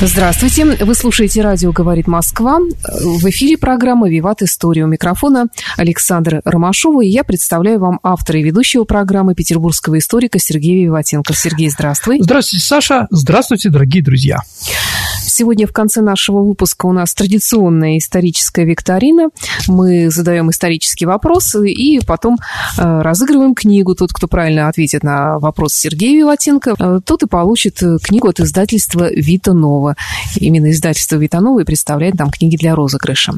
Здравствуйте. Вы слушаете радио «Говорит Москва». В эфире программа «Виват. История». У микрофона Александра Ромашова. И я представляю вам автора и ведущего программы петербургского историка Сергея Виватенко. Сергей, здравствуй. Здравствуйте, Саша. Здравствуйте, дорогие друзья. Сегодня в конце нашего выпуска у нас традиционная историческая викторина. Мы задаем исторические вопросы и потом разыгрываем книгу. Тот, кто правильно ответит на вопрос Сергея Виватенко, тот и получит книгу от издательства «Вита Нова». Именно издательство «Витаново» и представляет нам книги для розыгрыша.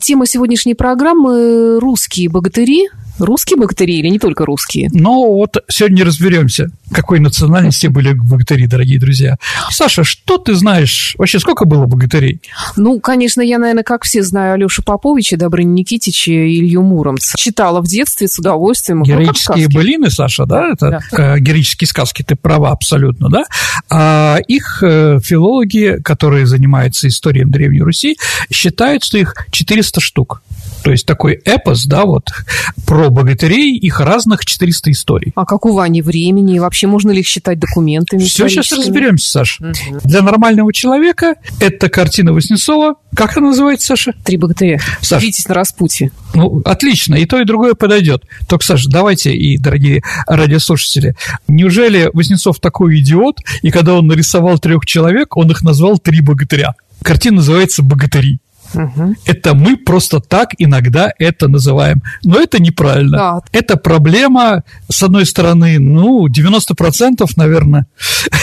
Тема сегодняшней программы – «Русские богатыри». Русские богатыри или не только русские? Ну, вот сегодня разберемся, какой национальности были богатыри, дорогие друзья. Саша, что ты знаешь? Вообще, сколько было богатырей? Ну, конечно, я, наверное, как все знаю Алешу Поповича, Добрыню Никитича и Илью Муромца. Читала в детстве с удовольствием. Героические былины, Саша, да? Это да. Героические сказки, ты права абсолютно, да? А их филологи, которые занимаются историей Древней Руси, считают, что их 400 штук. То есть такой эпос, да, вот, про богатырей, их разных 400 историй. А какого они времени? И вообще, можно ли их считать документами? Все, сейчас разберемся, Саша. Угу. Для нормального человека это картина Васнецова. Как она называется, Саша? «Три богатыря». Саша. «Витязь на распутье». Ну, отлично. И то, и другое подойдет. Только, Саша, давайте, и дорогие радиослушатели, неужели Васнецов такой идиот, и когда он нарисовал 3 человек, он их назвал «Три богатыря». Картина называется «Богатыри». Угу. Это мы просто так иногда это называем. Но это неправильно. Да. Это проблема, с одной стороны, ну, 90%, наверное,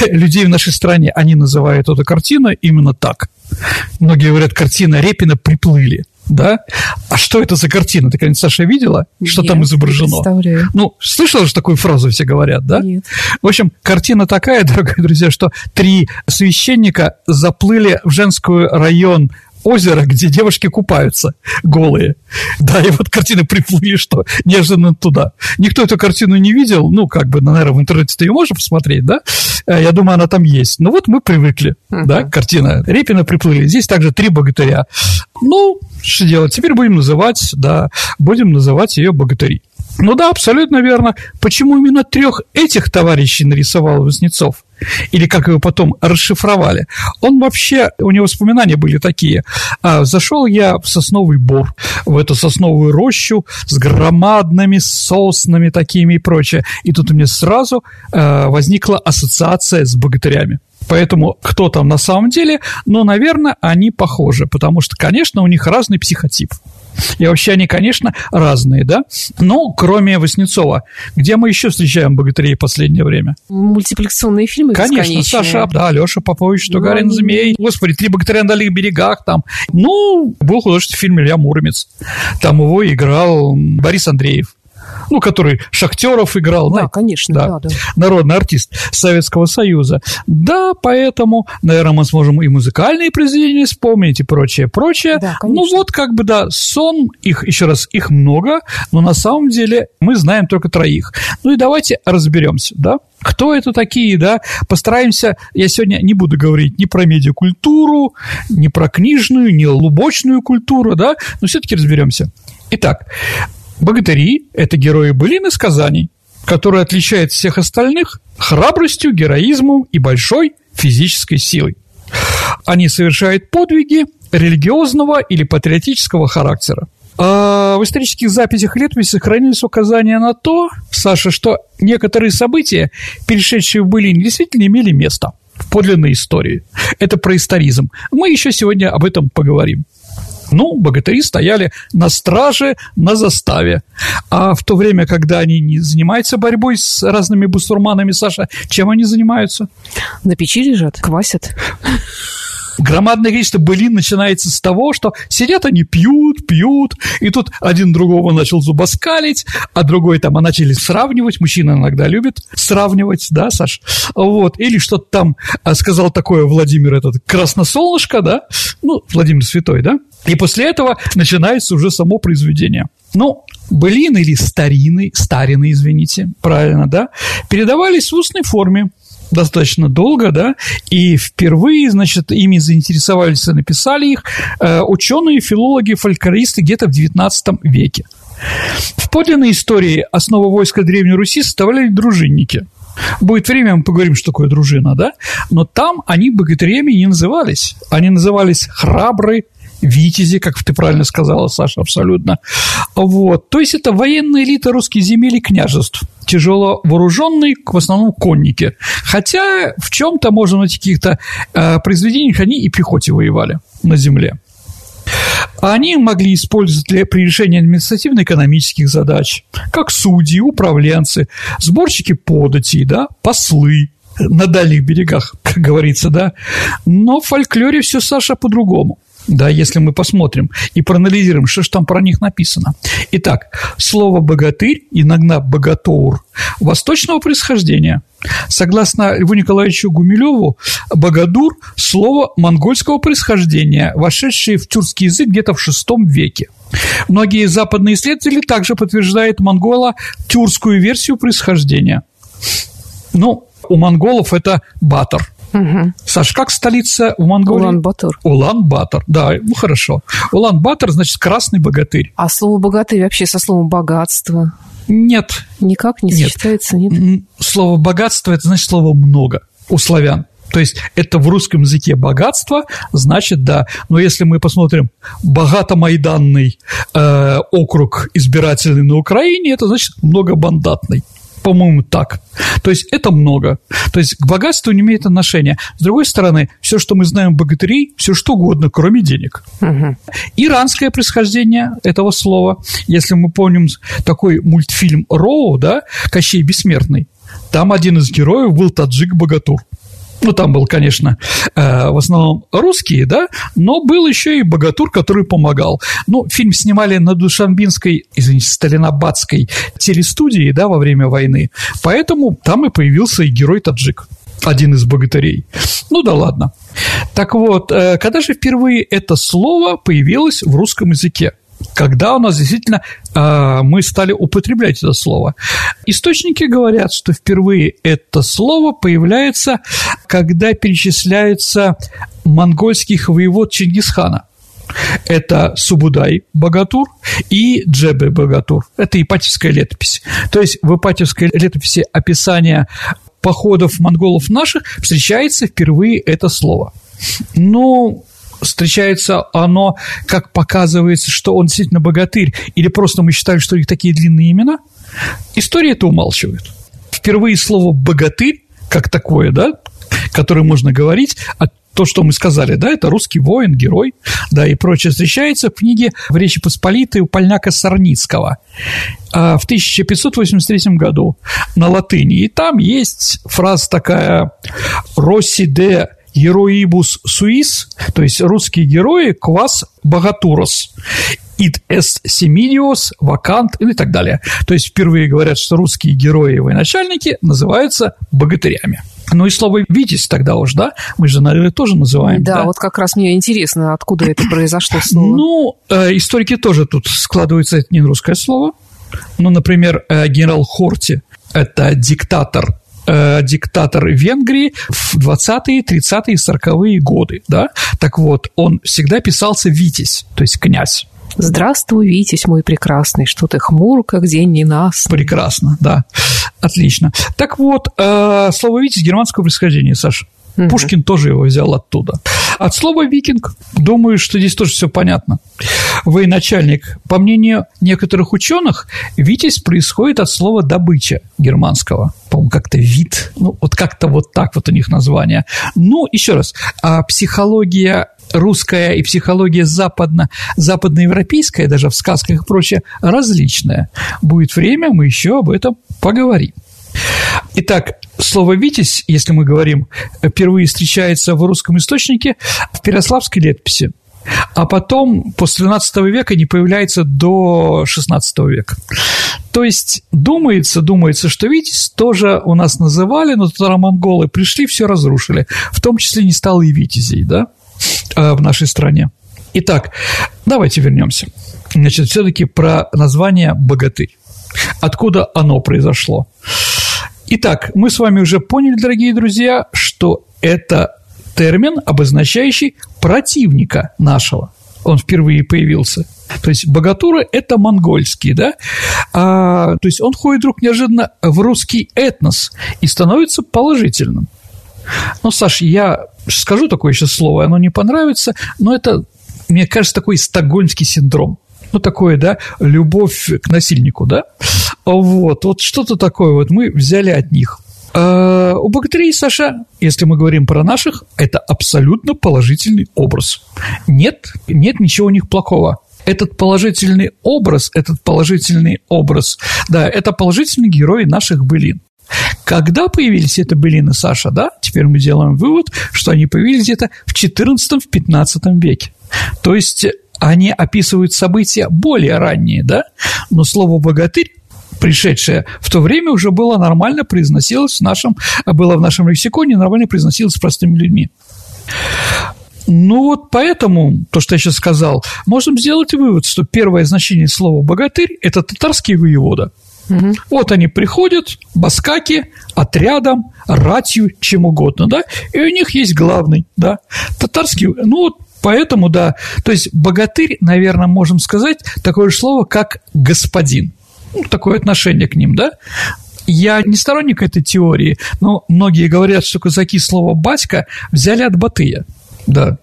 людей в нашей стране, они называют эту картину именно так. Многие говорят, картина Репина «Приплыли». Да? А что это за картина? Ты, конечно, Саша, видела, что нет, там изображено? Ну, слышала же такую фразу, все говорят, да? Нет. В общем, картина такая, дорогие друзья, что 3 священника заплыли в женский район озеро, где девушки купаются голые. Да, и вот картины приплыли, что неожиданно туда. Никто эту картину не видел. Ну, как бы, наверное, в интернете-то ее можно посмотреть, да? Я думаю, она там есть. Но вот мы привыкли, да, картина Репина «Приплыли». Здесь также 3 богатыря. Ну, что делать? Теперь будем называть, да, будем называть ее «Богатыри». Ну да, абсолютно верно. Почему именно 3 этих товарищей нарисовал Васнецов? Или как его потом расшифровали? Он вообще, у него воспоминания были такие. «Зашел я в сосновый бор, в эту сосновую рощу с громадными соснами такими и прочее. И тут у меня сразу возникла ассоциация с богатырями». Поэтому кто там на самом деле? Но, наверное, они похожи, потому что, конечно, у них разный психотип. И вообще они, конечно, разные, да? Но кроме Васнецова, где мы еще встречаем богатырей в последнее время? Мультипликационные фильмы бесконечные. Конечно, Саша, да, Алеша Попович, Тугарин, «Змей». Господи, «Три богатыря на дальних берегах» там. Ну, был художественный фильм «Илья Муромец». Там его играл Борис Андреев. Ну, который Шахтеров играл. Да, конечно, да. Народный артист Советского Союза. Да, поэтому, наверное, мы сможем и музыкальные произведения вспомнить, и прочее, прочее. Да, ну, вот как бы, да, сон, их, еще раз, их много, но на самом деле мы знаем только 3. Ну и давайте разберемся, да. Кто это такие, да? Постараемся, я сегодня не буду говорить ни про медиакультуру, ни про книжную, ни лубочную культуру, да, но все-таки разберемся. Итак, богатыри – это герои былин и сказаний, которые отличают всех остальных храбростью, героизмом и большой физической силой. Они совершают подвиги религиозного или патриотического характера. А в исторических записях летописи сохранились указания на то, Саша, что некоторые события, перешедшие в былины, действительно имели место в подлинной истории. Это происторизм. Мы еще сегодня об этом поговорим. Ну, богатыри стояли на страже, на заставе. А в то время, когда они не занимаются борьбой с разными бусурманами, Саша, чем они занимаются? На печи лежат, квасят. громадное количество былин начинается с того, что сидят они, пьют, и тут один другого начал зубоскалить, а другой там, а начали сравнивать, мужчина иногда любит сравнивать, да, Саш? Вот, или что-то там сказал такое Владимир этот Красносолнышко, да, ну, Владимир Святой, да, и после этого начинается уже само произведение. Ну, былины или старины, правильно, да, передавались в устной форме достаточно долго, да, и впервые, значит, ими заинтересовались и написали их ученые, филологи, фольклористы где-то в XIX веке. В подлинной истории основу войска Древней Руси составляли дружинники. Будет время, мы поговорим, что такое дружина, да, но там они богатырями не назывались, они назывались храбрые витязи, как ты правильно сказала, Саша, абсолютно. Вот. То есть это военная элита русских земель и княжеств, тяжело вооруженные, в основном конники. Хотя в чем-то, можно найти в каких-то произведениях, они и пехоте воевали на земле. Они могли использовать при решении административно-экономических задач, как судьи, управленцы, сборщики податей, да, послы на дальних берегах, как говорится, да. Но в фольклоре все, Саша, по-другому. Да, если мы посмотрим и проанализируем, что же там про них написано. Итак, слово «богатырь», иногда «богатур», восточного происхождения. Согласно Льву Николаевичу Гумилеву, «богадур» – слово монгольского происхождения, вошедшее в тюркский язык где-то в VI веке. Многие западные исследователи также подтверждают монголо-тюркскую версию происхождения. Ну, у монголов это «батор». Угу. Саш, как столица в Монголии? Улан-Батор. Улан-Батор, да, ну хорошо. Улан-Батор, значит, красный богатырь. А слово «богатырь» вообще со словом «богатство»? Нет. Никак не сочетается, нет? Слово «богатство» – это значит слово «много» у славян. То есть это в русском языке богатство, значит, да. Но если мы посмотрим богатомайданный округ избирательный на Украине, это значит многобандатный. По-моему, так. То есть это много. То есть к богатству не имеет отношения. С другой стороны, все, что мы знаем богатырей, все что угодно, кроме денег. Угу. Иранское происхождение этого слова. Если мы помним такой мультфильм Роу, да, «Кощей Бессмертный», там один из героев был таджик Богатур. Ну, там был, конечно, в основном русские, да, но был еще и богатур, который помогал. Ну, фильм снимали на Душанбинской, извините, сталинабадской телестудии, да, во время войны, поэтому там и появился и герой-таджик, один из богатырей. Ну, да ладно. Так вот, когда же впервые это слово появилось в русском языке? Когда у нас действительно мы стали употреблять это слово. Источники говорят, что впервые это слово появляется, когда перечисляются монгольских воевод Чингисхана. Это Субудай Богатур и Джебе Богатур. Это Ипатьевская летопись. То есть в Ипатьевской летописи описание походов монголов наших встречается впервые это слово. Ну... встречается оно, как показывается, что он действительно богатырь, или просто мы считали, что у них такие длинные имена, история это умалчивает. Впервые слово «богатырь», как такое, да, которое можно говорить, а то, что мы сказали, да, это русский воин, герой, да, и прочее, встречается в книге «В Речи Посполитой» у поляка Сарницкого в 1583 году на латыни, и там есть фраза такая «Росси де Героибус суис», то есть русские герои, квас богатурос, ид эс семидиос, вакант и так далее. То есть впервые говорят, что русские герои и военачальники называются богатырями. Ну и слово «витязь» тогда уж, да? Мы же, наверное, тоже называем. Да, да? Вот как раз мне интересно, откуда это произошло слово. Ну, историки тоже тут складываются, это не русское слово. Ну, например, генерал Хорти – это диктатор Венгрии в 20-е, 30-е, 40-е годы, да? Так вот, он всегда писался «витязь», то есть «князь». «Здравствуй, витязь мой прекрасный, что ты хмур, как день ненастный». Прекрасно, да, отлично. Так вот, слово «витязь» германского происхождения, Саша. Угу. Пушкин тоже его взял оттуда. От слова «викинг», думаю, что здесь тоже все понятно. Военачальник. По мнению некоторых ученых, «витязь» происходит от слова «добыча» германского. По-моему, как-то «вид». Ну, вот как-то вот так вот у них название. Ну, еще раз, психология русская и психология западноевропейская, даже в сказках и прочее, различная. Будет время, мы еще об этом поговорим. Итак, слово «витязь», если мы говорим, впервые встречается в русском источнике в Переславской летописи, а потом после XII века не появляется до XVI века. То есть думается, что «витязь» тоже у нас называли, но татаро-монголы пришли, все разрушили, в том числе не стало и «витязей», да, в нашей стране. Итак, давайте вернемся. Значит, все-таки про название «богатырь». Откуда оно произошло? Итак, мы с вами уже поняли, дорогие друзья, что это термин, обозначающий противника нашего. Он впервые появился. То есть богатуры – это монгольские, да? То есть он входит вдруг неожиданно в русский этнос и становится положительным. Ну, Саш, я скажу такое еще слово, оно не понравится, но это, мне кажется, такой стокгольмский синдром. Ну, такое, да, любовь к насильнику, да? Вот что-то такое вот мы взяли от них. У богатырей, Саша, если мы говорим про наших, это абсолютно положительный образ. Нет ничего у них плохого. Этот положительный образ, да, это положительный герой наших былин. Когда появились эти былины, Саша, да, теперь мы делаем вывод, что они появились где-то в XIV-XV веке. То есть они описывают события более ранние, да, но слово «богатырь», пришедшее в то время, уже было нормально произносилось было в нашем лексиконе, нормально произносилось простыми людьми. Ну вот поэтому, то, что я сейчас сказал, можем сделать вывод, что первое значение слова «богатырь» – это татарские воевода. Угу. Вот они приходят, баскаки, отрядом, ратью, чем угодно, да, и у них есть главный, да, татарский, ну вот. Поэтому, да, то есть богатырь, наверное, можем сказать такое же слово, как господин. Ну, такое отношение к ним, да? Я не сторонник этой теории, но многие говорят, что казаки слово «батька» взяли от «батыя». Да.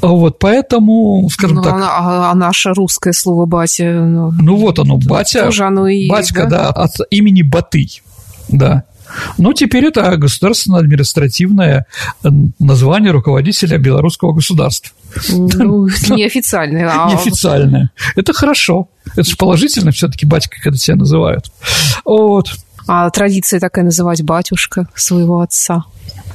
Вот, поэтому, скажем так... А наше русское слово «батя»... Ну, вот оно, «батя», тоже оно и «батька», есть, да? Да, от имени «батый», да. Ну, теперь это государственное административное название руководителя белорусского государства. Ну, неофициальное. Неофициальное. Это хорошо. Это же положительно все-таки батька, когда тебя называют. Вот. А традиция такая называть батюшка своего отца?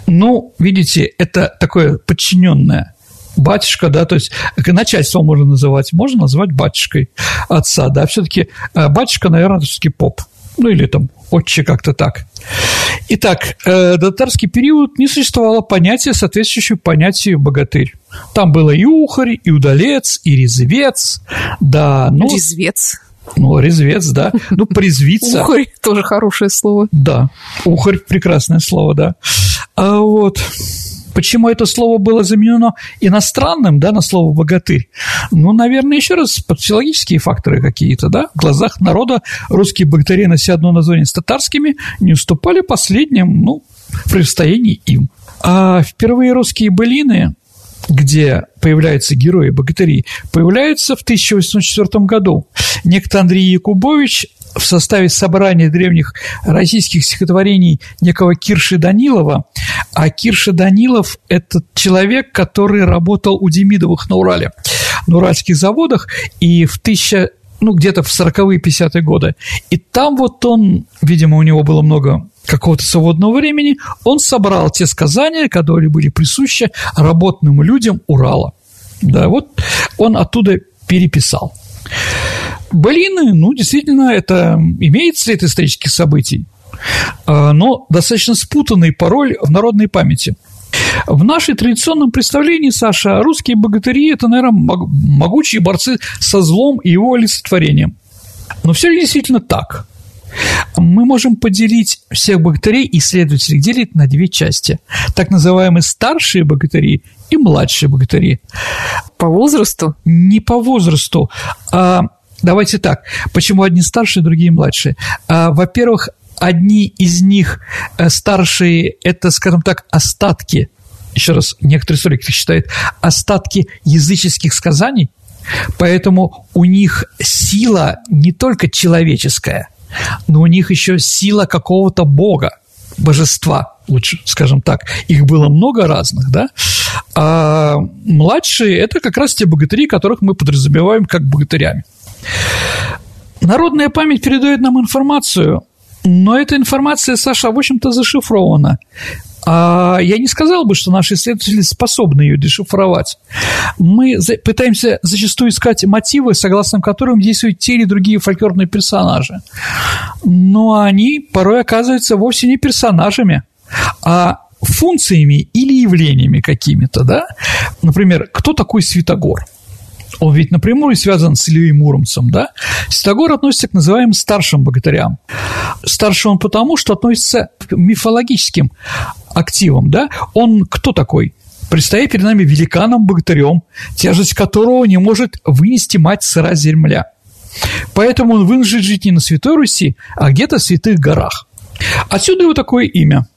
Ну, видите, это такое подчиненное. Батюшка, да, то есть начальство можно назвать батюшкой отца, да. Все-таки батюшка, наверное, все-таки поп. Ну, или там отче, как-то так. Итак, в татарский период не существовало понятия, соответствующего понятию «богатырь». Там было и ухарь, и удалец, и резвец, да. Ну, резвец. Ну, резвец, да. Ну, призвица. Ухарь – тоже хорошее слово. Да, ухарь – прекрасное слово, да. А вот... Почему это слово было заменено иностранным, да, на слово «богатырь»? Ну, наверное, еще раз, психологические факторы какие-то, да? В глазах народа русские богатыри, нося одно название с татарскими, не уступали последним, ну, в противостоянии им. А впервые русские былины, где появляются герои-богатыри, появляются в 1804 году. Некто Андрей Якубович в составе собрания древних российских стихотворений некого Кирши Данилова. А Кирша Данилов – это человек, который работал у Демидовых на Урале, на уральских заводах, и где-то в 40-е, 50-е годы. И там вот он, видимо, у него было много какого-то свободного времени, он собрал те сказания, которые были присущи работным людям Урала. Да, вот он оттуда переписал. Былины, ну, действительно, это имеет след исторических событий, но достаточно спутанный пароль в народной памяти. В нашем традиционном представлении, Саша, русские богатыри – это, наверное, могучие борцы со злом и его олицетворением. Но все ли действительно так? Мы можем поделить всех богатырей, исследователи делят на две части. Так называемые старшие богатыри и младшие богатыри. По возрасту? Не по возрасту. Давайте так. Почему одни старшие, другие младшие? Во-первых, одни из них старшие – это, скажем так, остатки, еще раз, некоторые историки считают, остатки языческих сказаний, поэтому у них сила не только человеческая, но у них еще сила какого-то бога, божества, лучше, скажем так. Их было много разных, да? А младшие – это как раз те богатыри, которых мы подразумеваем как богатырями. Народная память передает нам информацию Но эта информация, Саша, в общем-то, зашифрована. Я не сказал бы, что наши исследователи способны ее дешифровать. Мы пытаемся зачастую искать мотивы, согласно которым действуют те или другие фольклорные персонажи. Но они порой оказываются вовсе не персонажами, а функциями или явлениями какими-то, да? Например, кто такой Святогор? Он ведь напрямую связан с Ильей Муромцем, да? Святогор относится к называемым старшим богатырям. Старше он потому, что относится к мифологическим активам, да? Он кто такой? Предстоит перед нами великаном-богатырем, тяжесть которого не может вынести мать сыра земля. Поэтому он вынужден жить не на Святой Руси, а где-то в Святых Горах. Отсюда его такое имя.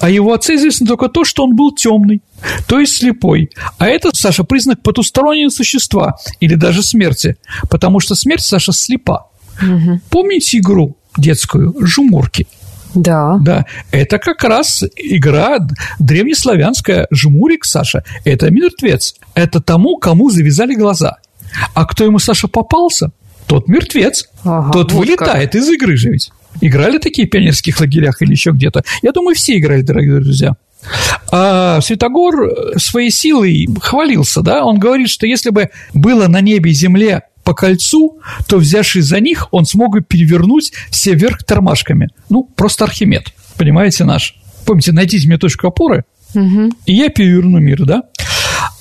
О его отце известно только то, что он был темный, то есть слепой. А это, Саша, признак потустороннего существа или даже смерти, потому что смерть, Саша, слепа. Угу. Помните игру детскую «Жмурки»? Да. Да. Это как раз игра древнеславянская «Жмурик», Саша. Это мертвец. Это тому, кому завязали глаза. А кто ему, Саша, попался, тот мертвец, ага, тот вот вылетает как из игры же ведь. Играли такие в пионерских лагерях или еще где-то? Я думаю, все играли, дорогие друзья. А Святогор своей силой хвалился, да? Он говорит, что если бы было на небе и земле по кольцу, то, взявшись за них, он смог бы перевернуть все вверх тормашками. Ну, просто Архимед, понимаете, наш. Помните, найдите мне точку опоры, угу, и я переверну мир, да?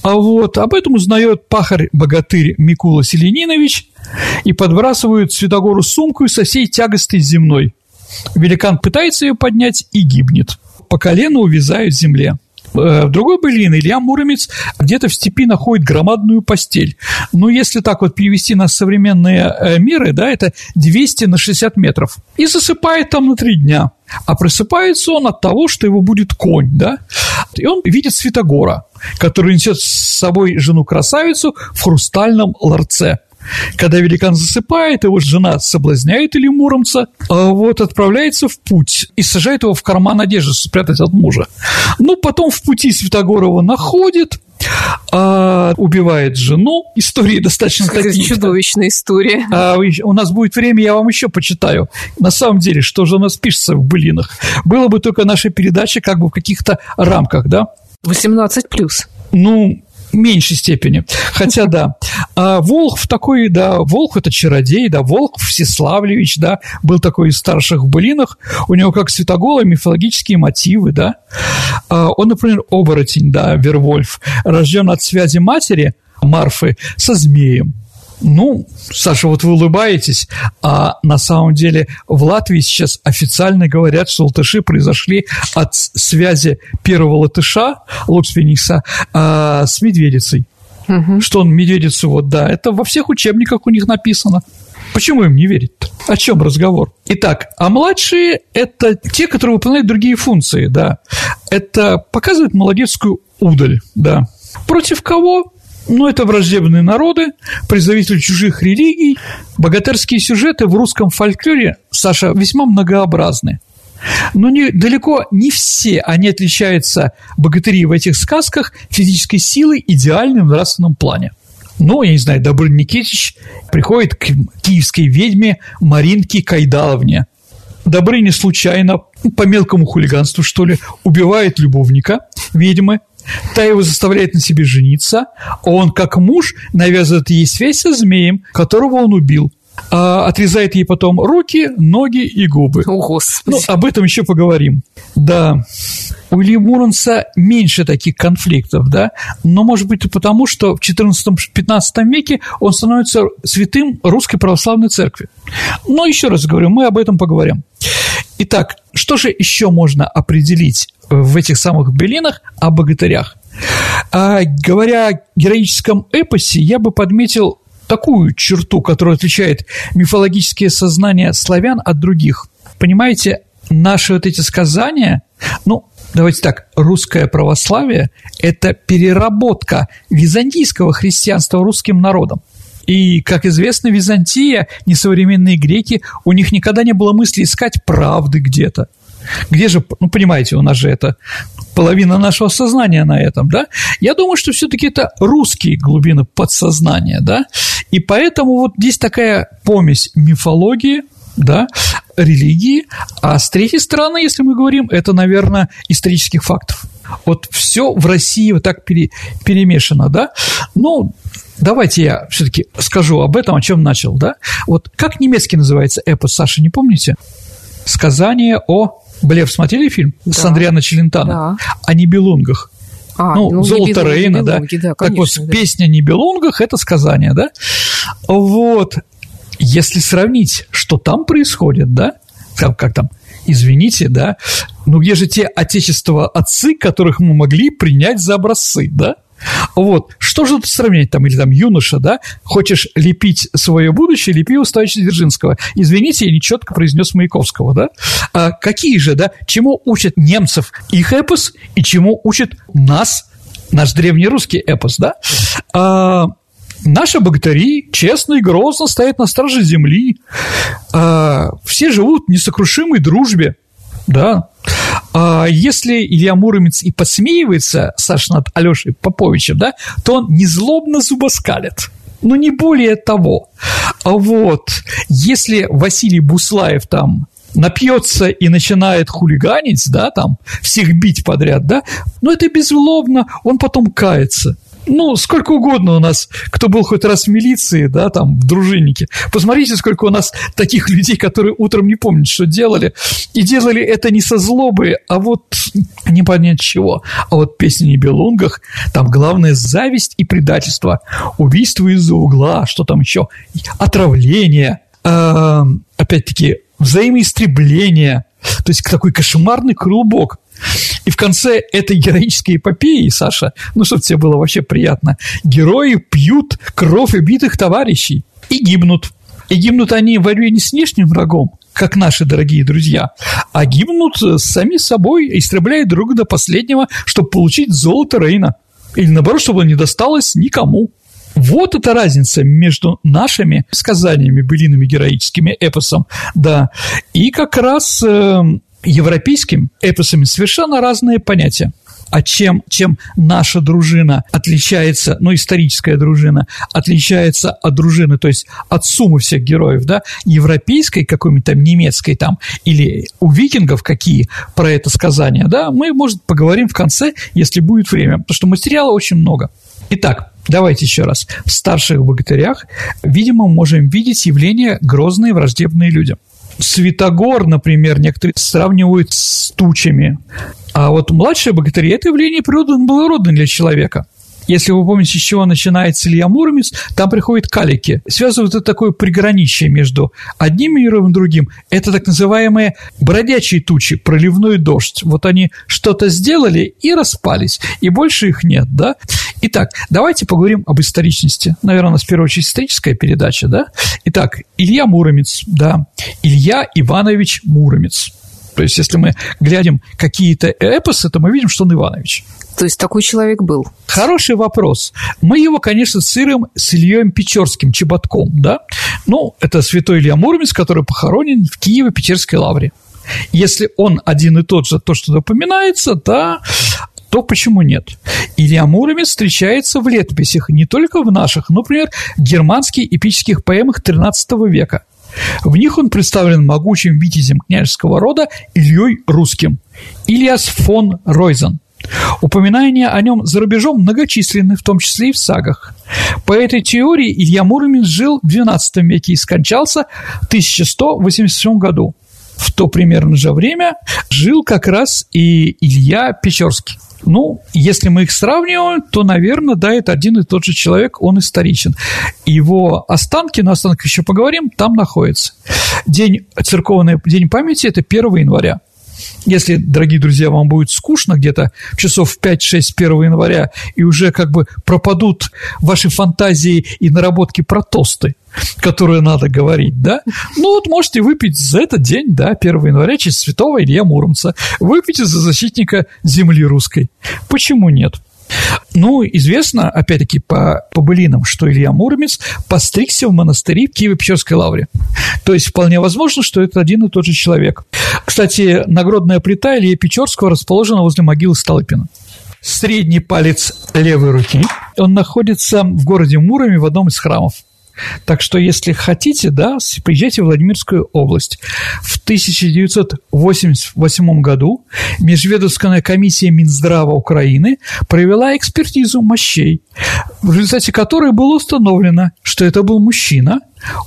А вот об этом узнает пахарь-богатырь Микула Селенинович и подбрасывают Святогору сумку со всей тягостой земной. Великан пытается ее поднять и гибнет. По колено увязают в земле. В другой былине Илья Муромец где-то в степи находит громадную постель. Но если так вот перевести на современные меры, да, это 200 на 60 метров. И засыпает там на 3 дня. А просыпается он от того, что его будет конь, да? И он видит Святогора, который несет с собой жену-красавицу в хрустальном ларце. Когда великан засыпает, его жена соблазняет Илью Муромца, вот, отправляется в путь и сажает его в карман одежды, спрятать от мужа. Но потом в пути Святогор его находит, убивает жену. Истории достаточно такие. Чудовищная история. У нас будет время, я вам еще почитаю. На самом деле, что же у нас пишется в былинах? Было бы только наша передача как бы в каких-то рамках, да? 18+. Ну, в меньшей степени. Хотя, да, Волхв такой, да, Волхв – это чародей, да, Волхв Всеславлевич, да, был такой из старших в былинах, у него как Святоголы мифологические мотивы, да. Он, например, оборотень, да, Вервольф, рожден от связи матери Марфы со змеем. Ну, Саша, вот вы улыбаетесь, а на самом деле в Латвии сейчас официально говорят, что латыши произошли от связи первого латыша, локспениса, с медведицей. Угу. Что он медведицу, вот, да, это во всех учебниках у них написано. Почему им не верить-то? О чем разговор? Итак, а младшие – это те, которые выполняют другие функции, да. Это показывает молодецкую удаль, да. Против кого? Ну, это враждебные народы, представители чужих религий. Богатырские сюжеты в русском фольклоре, Саша, весьма многообразны. Но далеко не все они отличаются, богатыри в этих сказках, физической силой, идеальным в нравственном плане. Ну, я не знаю, Добрыня Никитич приходит к киевской ведьме Маринке Кайдаловне. Добрыня случайно, по мелкому хулиганству, что ли, убивает любовника ведьмы. Та его заставляет на себе жениться, а он, как муж, навязывает ей связь со змеем, которого он убил. Отрезает ей потом руки, ноги и губы. О, Господи. Ну, об этом еще поговорим. Да, у Ильи Муромца меньше таких конфликтов, да, но, может быть, и потому, что в XIV-XV веке он становится святым Русской Православной Церкви. Но еще раз говорю, мы об этом поговорим. Итак, что же еще можно определить в этих самых былинах о богатырях? Говоря о героическом эпосе, я бы подметил такую черту, которая отличает мифологическое сознание славян от других. Понимаете, наши вот эти сказания, ну, давайте так, русское православие – это переработка византийского христианства русским народом. И, как известно, Византия, несовременные греки, у них никогда не было мысли искать правды где-то. Где же, ну, понимаете, у нас же это половина нашего сознания на этом, да? Я думаю, что все-таки это русские глубины подсознания, да? И поэтому вот здесь такая помесь мифологии, да, религии, а с третьей стороны, если мы говорим, это, наверное, исторических фактов. Вот все в России вот так перемешано, да? Ну, давайте я все-таки скажу об этом, о чем начал, да? Вот как немецкий называется эпос, Саша, не помните? «Сказание о...» Блев, смотрели фильм? Да. С Адриано Челентано. Да. О Нибелунгах. Ну, «Золото Рейна», да? Да, конечно, так вот, да. Песня о Нибелунгах – это сказание, да? Вот, если сравнить, что там происходит, да? Как там? Извините, да? Ну, где же те отечества отцы, которых мы могли принять за образцы, да? Вот, что же тут сравнить, там, или там юноша, да, хочешь лепить свое будущее, лепи у товарища Дзержинского. Извините, я не четко произнес Маяковского, да. А какие же, да, чему учат немцев их эпос и чему учит нас, наш древнерусский эпос, да. Наши богатыри честно и грозно стоят на страже земли, все живут в несокрушимой дружбе, да. Если Илья Муромец и подсмеивается, Саша, над Алешей Поповичем, да, то он незлобно зубоскалит, но не более того. Вот. Если Василий Буслаев там напьется и начинает хулиганить, да, там, всех бить подряд, да, но это беззлобно, он потом кается. Ну, сколько угодно у нас, кто был хоть раз в милиции, да, там, в дружиннике. Посмотрите, сколько у нас таких людей, которые утром не помнят, что делали. И делали это не со злобы, а вот не понять чего. А вот песни о Нибелунгах, там главное зависть и предательство, убийство из-за угла, что там еще, отравление, опять-таки, взаимоистребление. То есть такой кошмарный клубок. И в конце этой героической эпопеи, Саша, ну, чтобы тебе было вообще приятно, герои пьют кровь убитых товарищей и гибнут. И гибнут они в войне не с внешним врагом, как наши дорогие друзья, а гибнут сами собой, истребляя друга до последнего, чтобы получить золото Рейна. Или, наоборот, чтобы оно не досталось никому. Вот эта разница между нашими сказаниями, былинами, героическими, эпосом, да, и как раз... европейским эпосами совершенно разные понятия. А чем наша дружина отличается, ну, историческая дружина, отличается от дружины, то есть от суммы всех героев, да, европейской, какой-нибудь там немецкой там, или у викингов какие про это сказания, да, мы, может, поговорим в конце, если будет время, потому что материала очень много. Итак, давайте еще раз. В старших богатырях, видимо, можем видеть явление грозные враждебные люди. Святогор, например, некоторые сравнивают с тучами. А вот младшие богатыри – это явление природно благородное для человека. Если вы помните, с чего начинается Илья Муромец, там приходят калики. Связывают это такое приграничие между одним миром и другим. Это так называемые бродячие тучи, проливной дождь. Вот они что-то сделали и распались, и больше их нет, да? Итак, давайте поговорим об историчности. Наверное, у нас в первую очередь историческая передача, да? Итак, Илья Муромец, да, Илья Иванович Муромец. То есть, если мы глядим какие-то эпосы, то мы видим, что он Иванович. То есть, такой человек был? Хороший вопрос. Мы его, конечно, ассоциируем с Ильей Печерским, Чеботком, да? Ну, это святой Илья Муромец, который похоронен в Киеве Печерской лавре. Если он один и тот же, то, что напоминается, да... то почему нет? Илья Муромец встречается в летописях, не только в наших, например, германских эпических поэмах XIII века. В них он представлен могучим витязем княжеского рода Ильей Русским, Ильяс фон Ройзен. Упоминания о нем за рубежом многочисленны, в том числе и в сагах. По этой теории Илья Муромец жил в XII веке и скончался в 1187 году. В то примерно же время жил как раз и Илья Печерский. Ну, если мы их сравниваем, то, наверное, да, это один и тот же человек, он историчен. Его останки, на останках еще поговорим, там находятся. Церковный день памяти – это 1 января. Если, дорогие друзья, вам будет скучно где-то часов в 5-6 1 января, и уже как бы пропадут ваши фантазии и наработки про тосты, которые надо говорить, да, ну вот можете выпить за этот день, да, 1 января, через святого Илья Муромца, выпейте за защитника земли русской. Почему нет? Ну, известно, опять-таки, по былинам, что Илья Муромец постригся в монастыре в Киево-Печерской лавре. То есть, вполне возможно, что это один и тот же человек. Кстати, нагрудная плита Ильи Печерского расположена возле могилы Столыпина. Средний палец левой руки, он находится в городе Муроме в одном из храмов. Так что, если хотите, да, приезжайте в Владимирскую область. В 1988 году Межведомственная комиссия Минздрава Украины провела экспертизу мощей, в результате которой было установлено, что это был мужчина,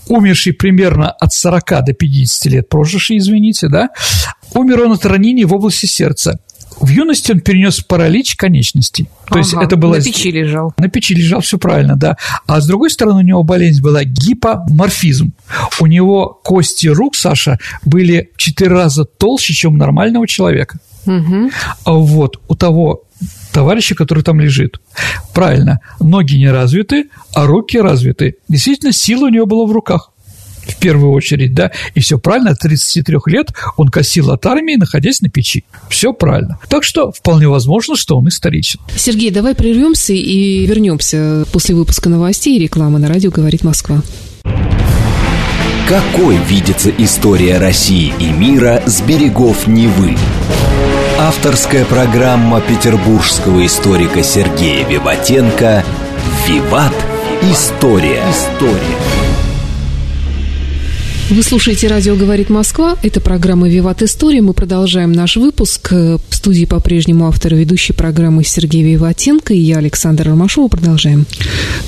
умерший примерно от 40 до 50 лет, проживший, извините, да, умер он от ранений в области сердца. В юности он перенес паралич конечностей. То есть это было... На печи лежал. На печи лежал, все правильно, да. А с другой стороны, у него болезнь была гипоморфизм. У него кости рук, Саша, были в 4 раза толще, чем у нормального человека. Угу. Вот, у того товарища, который там лежит. Правильно, ноги не развиты, а руки развиты. Действительно, сила у него была в руках. В первую очередь, да, и все правильно, 33 лет он косил от армии, находясь на печи. Все правильно. Так что вполне возможно, что он историчен. Сергей, давай прервемся и вернемся после выпуска новостей и рекламы на радио «Говорит Москва». Какой видится история России и мира с берегов Невы? Авторская программа петербургского историка Сергея Виватенко «Виват. История». Вы слушаете «Радио говорит Москва». Это программа «Виват. История». Мы продолжаем наш выпуск. В студии по-прежнему автор и ведущий программы Сергей Виватенко и я, Александра Ромашова. Продолжаем.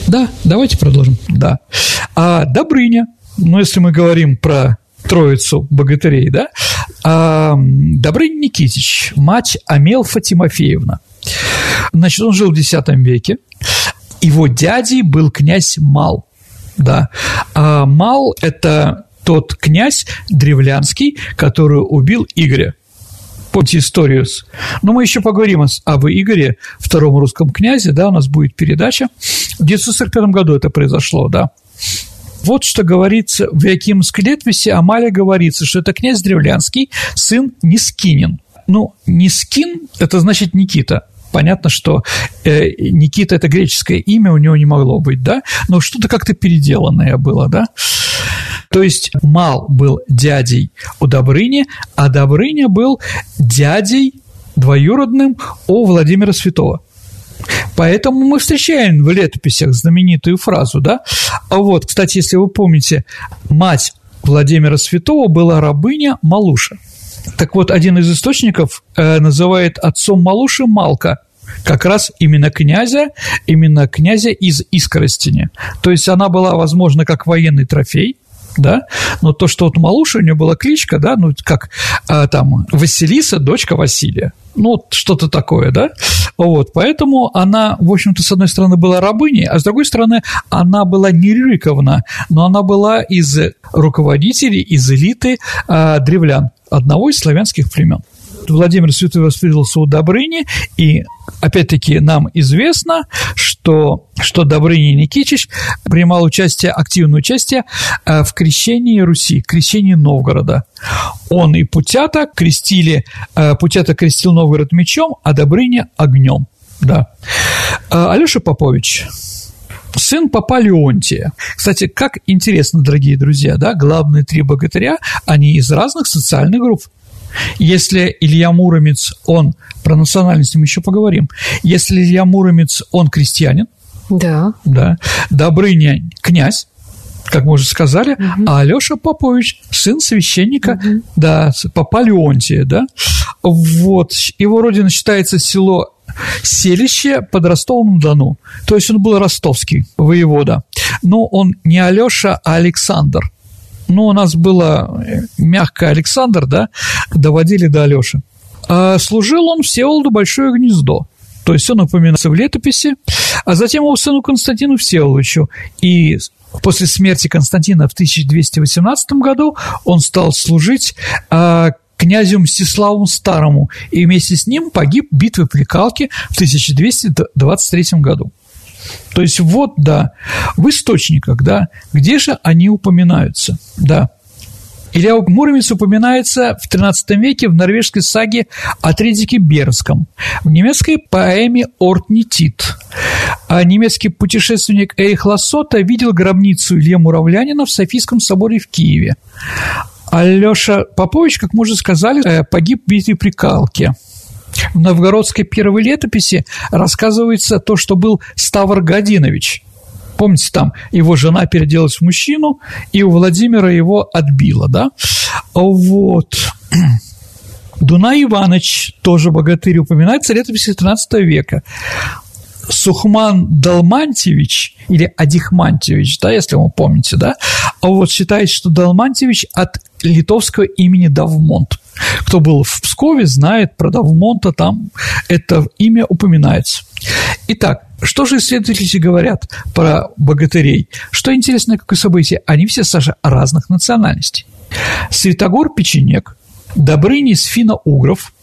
Да, давайте продолжим. Да. А Добрыня, ну, если мы говорим про троицу богатырей, да, Добрыня Никитич, мать Амелфа Тимофеевна. Значит, он жил в X веке. Его дядей был князь Мал. Да. А Мал – это... тот князь древлянский, который убил Игоря. Помните историю? Но мы еще поговорим об Игоре, втором русском князе, да, у нас будет передача. В 1941 году это произошло, да. Вот что говорится в Иоакимовской летописи, о Мале говорится, что это князь древлянский, сын Нискинин. Ну, Нискин – это значит Никита. Понятно, что Никита – это греческое имя, у него не могло быть, да, но что-то как-то переделанное было, да. То есть Мал был дядей у Добрыни, а Добрыня был дядей двоюродным у Владимира Святого. Поэтому мы встречаем в летописях знаменитую фразу, да? А вот, кстати, если вы помните, мать Владимира Святого была рабыня Малуша. Так вот, один из источников называет отцом Малуши Малка. Как раз именно князя из Искоростеня. То есть она была, возможно, как военный трофей, да, но то, что вот Малуша, у нее была кличка, да, ну, как там Василиса, дочка Василия, ну, вот что-то такое, да, вот, поэтому она, в общем-то, с одной стороны, была рабыней, а с другой стороны, она была не Рюриковна, но она была из руководителей, из элиты древлян, одного из славянских племен. Владимир Святой воспитывался у Добрыни, и, опять-таки, нам известно, что Добрыня Никитич принимал активное участие в крещении Руси, крещении Новгорода. Он и Путята крестил Новгород мечом, а Добрыня – огнем. Да. Алеша Попович, сын попа Леонтия. Кстати, как интересно, дорогие друзья, да, главные три богатыря, они из разных социальных групп. Если Илья Муромец, он, про национальность мы еще поговорим, если Илья Муромец, он крестьянин, да. Добрыня – князь, как мы уже сказали, а Алеша Попович – сын священника, да, попа Леонтия, да, вот, его родина считается село Селище под Ростовом-на-Дону, то есть он был ростовский воевода, но он не Алеша, а Александр. Ну, у нас было мягко Александр, да, доводили до Алёши. А служил он Всеволоду Большое Гнездо, то есть он упоминается в летописи, а затем его сыну Константину Всеволодовичу. И после смерти Константина в 1218 году он стал служить князю Мстиславу Старому, и вместе с ним погиб в битве при Калке в 1223 году. То есть вот, да, в источниках, да, где же они упоминаются, да. Илья Муромец упоминается в XIII веке в норвежской саге о Тридике Бернском, в немецкой поэме «Ортнитит». А немецкий путешественник Эрих Лассота видел гробницу Ильи Муравлянина в Софийском соборе в Киеве. Алёша Попович, как мы уже сказали, погиб в битве при Калке. В новгородской первой летописи рассказывается то, что был Ставр Годинович, Помните, там его жена переделалась в мужчину, и у Владимира его отбила, да? Вот. Дунай Иванович, тоже богатырь, упоминается в летописи XIII века. Сухман Далмантьевич, или Адихмантьевич, да, если вы помните, да, вот считает, что Далмантьевич от литовского имени Давмонт. Кто был в Пскове, знает про Давмонта, там это имя упоминается. Итак, что же исследователи говорят про богатырей? Что интересно, какое событие? Они все, Саша, разных национальностей. Святогор – печенек, Добрыня из финно-угров,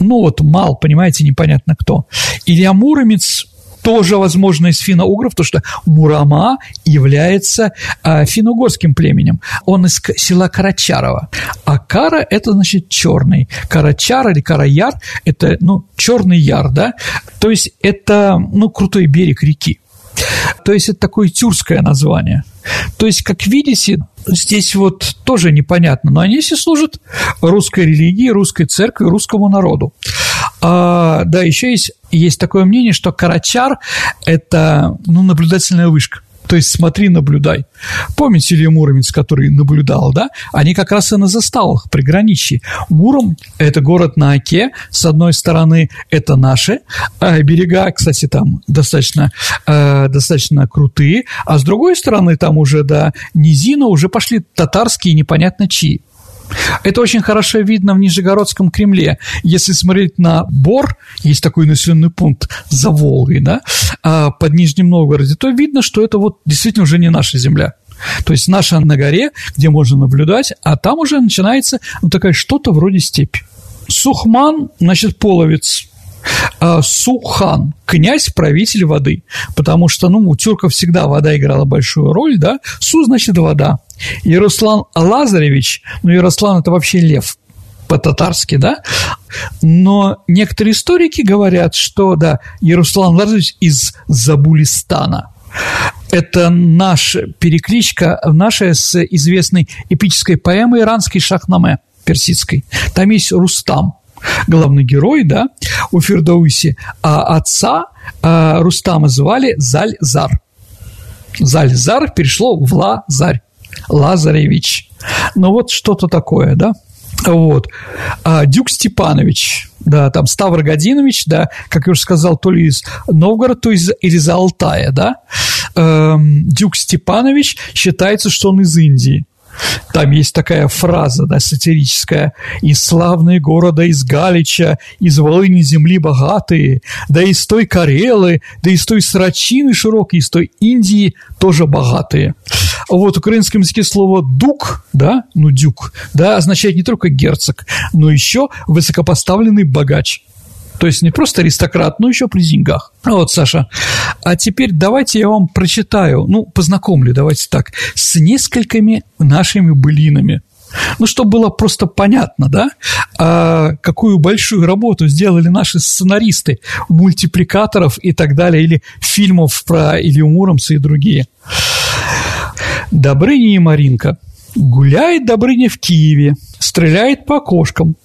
ну вот мал, понимаете, непонятно кто. Илья Муромец тоже, возможно, из финно-угров, потому что Мурама является финно-угорским племенем. Он из села Карачарова. А Кара – это, значит, черный. Карачар или Караяр – это, ну, черный яр, да? То есть это, ну, крутой берег реки. То есть это такое тюркское название. То есть, как видите, здесь вот тоже непонятно, но они все служат русской религии, русской церкви, русскому народу. А, да, еще есть такое мнение, что Карачар – это, ну, наблюдательная вышка. То есть смотри, наблюдай. Помните Илья Муромец, который наблюдал, да? Они как раз и на заставах, приграничье. Муром – это город на Оке, с одной стороны, это наши берега, кстати, там достаточно крутые, а с другой стороны, там уже до низина уже пошли татарские непонятно чьи. Это очень хорошо видно в Нижегородском Кремле. Если смотреть на Бор, есть такой населенный пункт за Волгой, да, под Нижним Новгородом, то видно, что это вот действительно уже не наша земля. То есть наша на горе, где можно наблюдать, а там уже начинается, ну, такая что-то вроде степь. Сухман, значит, половец. Сухан, князь, правитель воды, потому что, ну, у тюрков всегда вода играла большую роль, да, Су, значит, вода. Ярослав Лазаревич, ну, Ярослав – это вообще лев по-татарски, да, но некоторые историки говорят, что, да, Ярослав Лазаревич из Забулистана. Это наша перекличка, наша с известной эпической поэмой иранской «Шахнаме» персидской. Там есть Рустам, главный герой, да, у Фирдауси, а отца Рустама звали Зальзар. Зальзар перешло в Лазарь, Лазаревич. Ну, вот что-то такое, да. Вот. Дюк Степанович, да, там Ставр Годинович, да, как я уже сказал, то ли из Новгорода, то ли из Алтая, да. Дюк Степанович, считается, что он из Индии. Там есть такая фраза, да, сатирическая: «Из славные города, из Галича, из Волыни земли богатые, да из той Карелы, да из той Срачины широкой, из той Индии тоже богатые». Вот в украинском языке слово «дук», да, ну, «дюк», да, означает не только герцог, но еще высокопоставленный богач. То есть не просто аристократ, но еще при деньгах. Вот, Саша. А теперь давайте я вам прочитаю, ну, познакомлю, давайте так, с несколькими нашими былинами. Ну, чтобы было просто понятно, да, какую большую работу сделали наши сценаристы, мультипликаторов и так далее, или фильмов про Илью Муромца и другие. Добрыня и Маринка. Гуляет Добрыня в Киеве, стреляет по окошкам.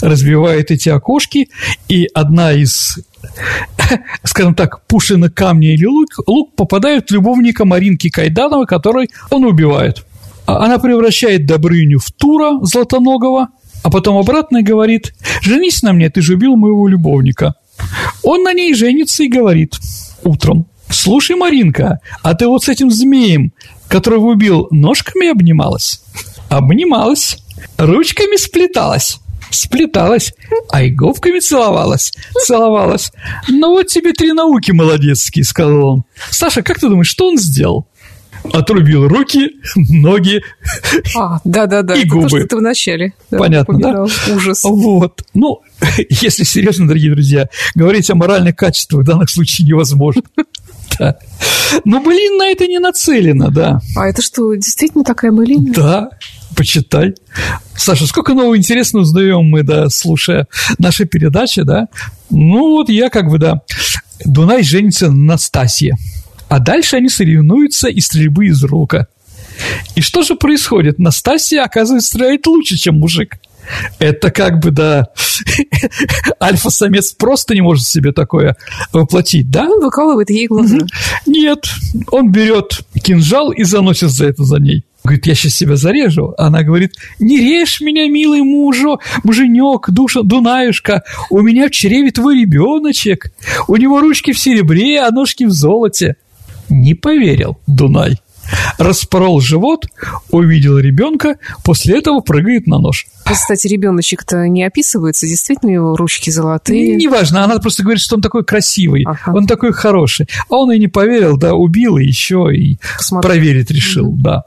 Разбивает эти окошки, и одна из, скажем так, пушина, камня или лук попадает в любовника Маринки Кайданова, который он убивает. Она превращает Добрыню в Тура Златоногого, а потом обратно и говорит: «Женись на мне, ты же убил моего любовника». Он на ней женится и говорит утром: «Слушай, Маринка, а ты вот с этим змеем, которого убил, ножками обнималась?» «Обнималась, ручками сплеталась». Сплеталась, айговками целовалась, целовалась. «Ну вот тебе три науки молодецкие», — сказал он. Саша, как ты думаешь, что он сделал? Отрубил руки, ноги, да, и губы. То, что ты вначале, да, понятно, упоминал, да? Ужас. Вот. Ну, если серьезно, дорогие друзья, говорить о моральных качествах в данном случае невозможно. Да. Но былина на это не нацелена, да. А это что, действительно такая былина? Да. Почитай. Саша, сколько нового интересного узнаем мы, да, слушая наши передачи, да? Ну, вот я как бы, да. Дунай женится на Настасье. А дальше они соревнуются из стрельбы из лука. И что же происходит? Настасья, оказывается, стреляет лучше, чем мужик. Это как бы, да, альфа-самец просто не может себе такое воплотить, да? Он выкалывает ей глаза. Нет, он берет кинжал и заносит за это за ней. Говорит, я сейчас себя зарежу. Она говорит, не режь меня, милый муженек, душа, Дунаешка, у меня в чреве твой ребеночек, у него ручки в серебре, а ножки в золоте. Не поверил Дунай. Распорол живот, увидел ребенка, после этого прыгает на нож. Кстати, ребеночек-то не описывается, действительно его ручки золотые. Неважно, она просто говорит, что он такой красивый, он такой хороший. А он и не поверил, да, убил и еще и проверить решил, да.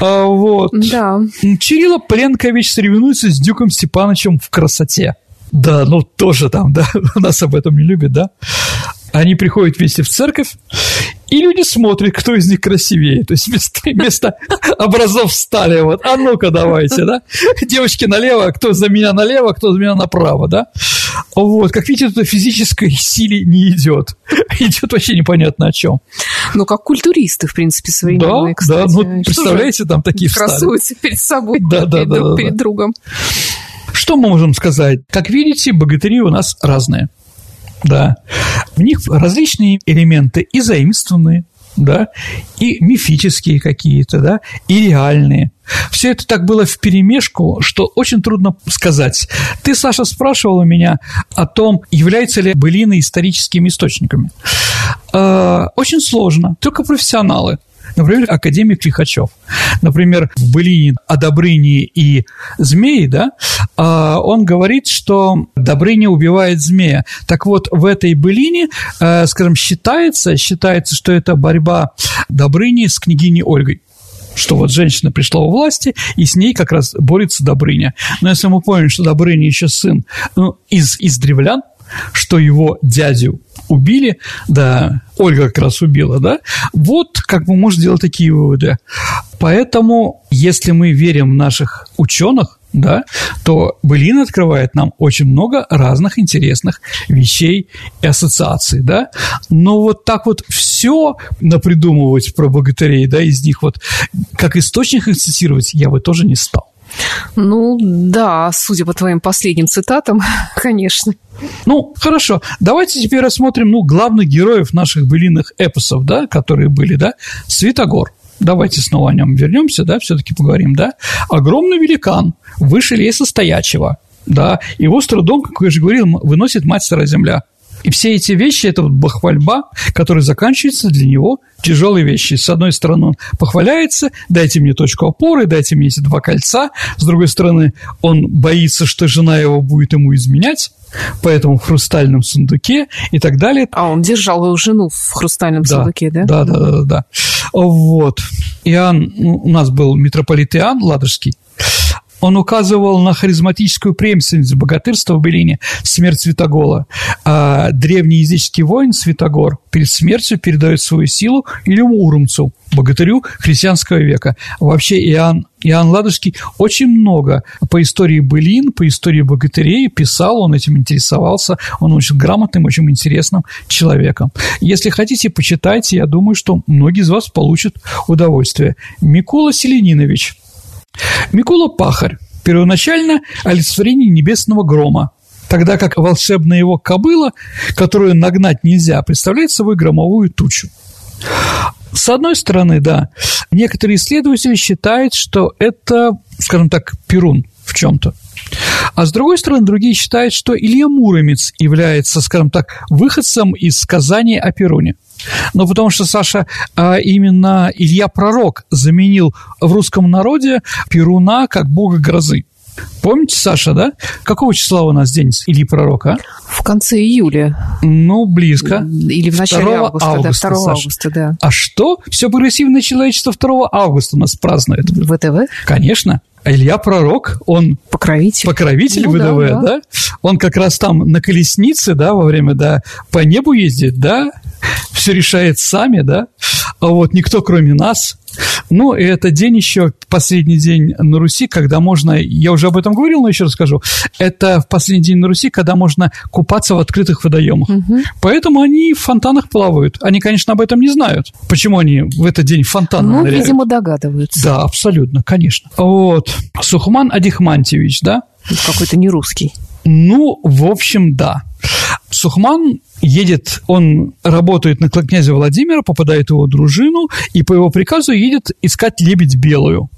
А вот. Да. Чирило Пленкович соревнуется с Дюком Степановичем в красоте. Да, ну тоже там, да, нас об этом не любят, да. Они приходят вместе в церковь, и люди смотрят, кто из них красивее. То есть вместо образов стали, вот, а ну-ка давайте, да. Девочки налево, кто за меня налево, кто за меня направо, да. Вот, как видите, тут о физической силе не идет. Идет вообще непонятно о чем. Ну, как культуристы, в принципе, современные, да, кстати. Да, ну, представляете, там такие красуются перед собой, перед другом. Что мы можем сказать? Как видите, богатыри у нас разные. Да, в них различные элементы и заимствованные, да, и мифические какие-то, да, и реальные. Все это так было вперемешку, что очень трудно сказать. Ты, Саша, спрашивала меня о том, являются ли былины историческими источниками. Очень сложно, только профессионалы. Например, академик Лихачев. Например, в былине о Добрыне и Змее, да, он говорит, что Добрыня убивает змея. Так вот, в этой былине, скажем, считается, что это борьба Добрыни с княгиней Ольгой. Что вот женщина пришла во власти, и с ней как раз борется Добрыня. Но если мы помним, что Добрыня еще сын из древлян, что его дядю убили, да, Ольга как раз убила, да, вот как мы можем делать такие выводы. Поэтому, если мы верим в наших ученых, да, то былина открывает нам очень много разных интересных вещей и ассоциаций, да. Но вот так вот все напридумывать про богатырей, да, из них вот как источник их цитировать я бы тоже не стал. Ну, да, судя по твоим последним цитатам, конечно. Ну, хорошо, давайте теперь рассмотрим, ну, главных героев наших былинных эпосов, да, которые были, да, Святогор. Давайте снова о нем вернемся, да, все-таки поговорим, да. Огромный великан, выше леса стоячего, да, его с трудом, как я уже говорил, выносит мать старая земля. И все эти вещи – это вот бахвальба, которая заканчивается для него тяжелые вещи. С одной стороны, он похваляется, дайте мне точку опоры, дайте мне эти два кольца. С другой стороны, он боится, что жена его будет ему изменять, поэтому в хрустальном сундуке и так далее. А он держал его жену в хрустальном сундуке, да? Да. Вот. Иоанн, у нас был митрополит Иоанн Ладожский. Он указывал на харизматическую преемственность богатырства в былине «Смерть Святогола». Древний языческий воин Святогор перед смертью передает свою силу Ильему Муромцу, богатырю христианского века. Вообще Иоанн Ладожский очень много по истории былин, по истории богатырей писал, он этим интересовался, он очень грамотным, очень интересным человеком. Если хотите, почитайте, я думаю, что многие из вас получат удовольствие. Микола Селенинович. Микола Пахарь, первоначально олицетворение небесного грома, тогда как волшебная его кобыла, которую нагнать нельзя, представляет собой громовую тучу. С одной стороны, да, некоторые исследователи считают, что это, скажем так, Перун в чем-то. А с другой стороны, другие считают, что Илья Муромец является, скажем так, выходцем из сказаний о Перуне. Но потому что, Саша, именно Илья Пророк заменил в русском народе Перуна как бога грозы. Помните, Саша, да? Какого числа у нас день Ильи Пророка? В конце июля. Ну, близко. Или в начале августа, 2 августа, да. А что? Все прогрессивное человечество 2 августа у нас празднует. ВДВ? Конечно. А Илья Пророк, он покровитель ВДВ, да? Он как раз там на колеснице, да, во время, да, по небу ездит, да? Все решает сами, да? А вот никто, кроме нас. Ну, и это день еще, последний день на Руси, когда можно, я уже об этом говорил, но еще расскажу, это последний день на Руси, когда можно купаться в открытых водоемах. Угу. Поэтому они в фонтанах плавают. Они, конечно, об этом не знают. Почему они в этот день в фонтаны ныряют? Ну, видимо, догадываются. Да, абсолютно, конечно. Вот. Сухман Адихмантьевич, да? Какой-то нерусский. Ну, в общем, да. Сухман едет, он работает на князя Владимира, попадает в его дружину, и по его приказу едет искать лебедь белую.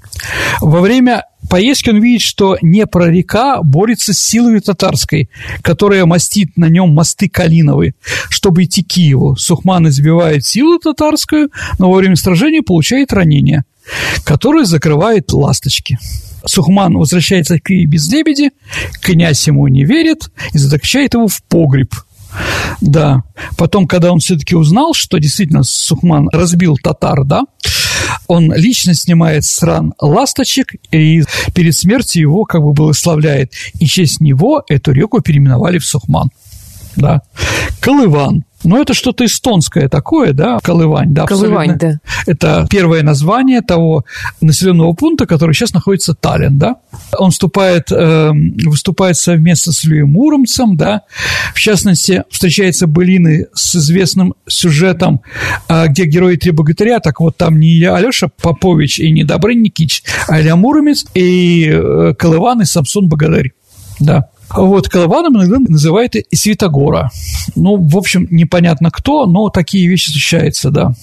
Во время поездки он видит, что Днепрорека борется с силой татарской, которая мастит на нем мосты калиновые, чтобы идти к Киеву. Сухман избивает силу татарскую, но во время сражения получает ранение, которое закрывает ласточки. Сухман возвращается к Киеву без лебеди, князь ему не верит и заточает его в погреб. Да. Потом, когда он все-таки узнал, что действительно Сухман разбил татар, да, он лично снимает с ран ласточек и перед смертью его как бы благословляет. И в честь него эту реку переименовали в Сухман. Да. Колыван. Но это что-то эстонское такое, да, Колывань, да, Колывань, абсолютно. Да. Это первое название того населенного пункта, который сейчас находится Таллин, да. Он выступает совместно с Ильей Муромцем, да. В частности, встречаются былины с известным сюжетом, где герои «Три богатыря», так вот там не Алеша Попович и не Добрыня Никитич, а Илья Муромец и Колыван и Самсон Богатырь, да. Вот, Колываном иногда называют и Святогора. Ну, в общем, непонятно кто, но такие вещи случаются, да.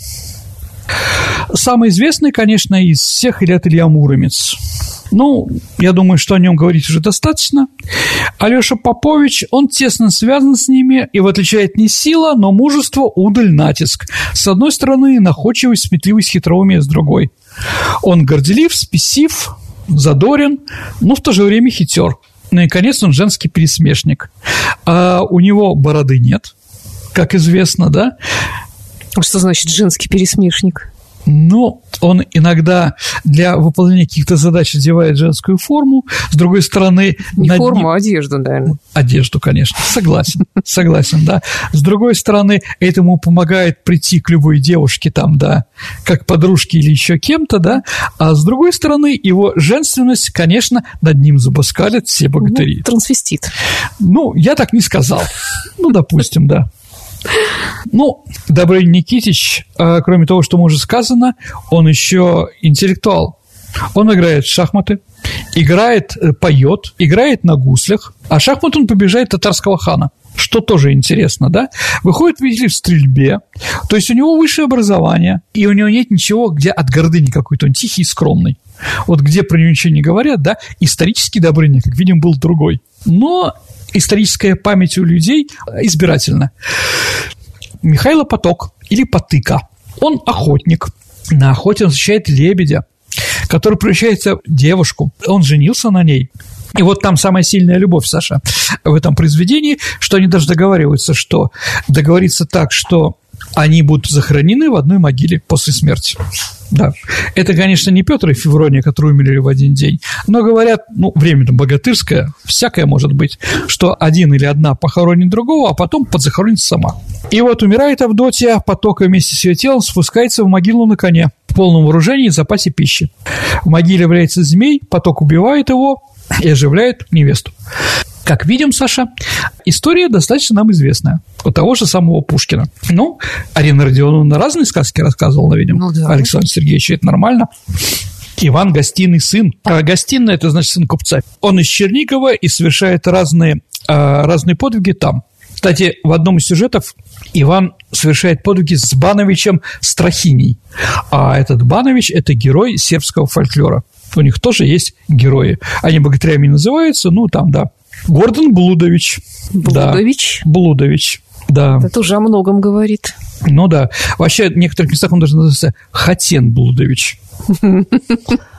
Самый известный, конечно, из всех – это Илья Муромец. Ну, я думаю, что о нем говорить уже достаточно. Алеша Попович, он тесно связан с ними, его отличает не сила, но мужество, удаль, натиск. С одной стороны, находчивость, сметливость, хитроумие, с другой. Он горделив, спесив, задорен, но в то же время хитер. Наконец, он женский пересмешник. А у него бороды нет, как известно, да? Что значит женский пересмешник? Ну, он иногда для выполнения каких-то задач одевает женскую форму. С другой стороны... Не форму, а одежду, наверное. Одежду, конечно. Согласен, да. С другой стороны, этому помогает прийти к любой девушке там, да, как подружке или еще кем-то, да. А с другой стороны, его женственность, конечно, над ним забаскалят все богатыри. Ну, трансвестит. Ну, я так не сказал. Ну, допустим, да. Ну, Добрыня Никитич, кроме того, что уже сказано, он еще интеллектуал. Он играет в шахматы, поет, играет на гуслях, а шахмат он побеждает татарского хана, что тоже интересно, да? Выходит, видите ли, в стрельбе, то есть у него высшее образование, и у него нет ничего, где от гордыни какой-то, он тихий и скромный. Вот где про него ничего не говорят, да, исторический Добрыня, как видим, был другой. Но историческая память у людей избирательна. Михайло Поток или Потыка. Он охотник. На охоте он встречает лебедя, который превращается в девушку. Он женился на ней. И вот там самая сильная любовь, Саша, в этом произведении, что они даже договорится так, что они будут захоронены в одной могиле после смерти. Да. Это, конечно, не Петр и Феврония, которые умерли в один день, но говорят, ну, время-то богатырское, всякое может быть, что один или одна похоронит другого, а потом подзахоронит сама. И вот умирает Авдотья, Поток вместе с ее телом спускается в могилу на коне в полном вооружении и запасе пищи. В могиле является Змей, Поток убивает его и оживляет невесту. Как видим, Саша, история достаточно нам известная у того же самого Пушкина. Ну, Арина Родионовна разные сказки рассказывала, видимо, ну, да. Александр Сергеевич, это нормально. Иван – гостиный сын. А гостиный – это значит сын купца. Он из Чернигова и совершает разные подвиги там. Кстати, в одном из сюжетов Иван совершает подвиги с Бановичем Страхиней. А этот Банович – это герой сербского фольклора. У них тоже есть герои. Они богатырями называются, ну, там, да. Гордон Блудович. Блудович? Да. Блудович, да. Это уже о многом говорит. Ну да. Вообще, в некоторых местах он даже называется Хатен Блудович.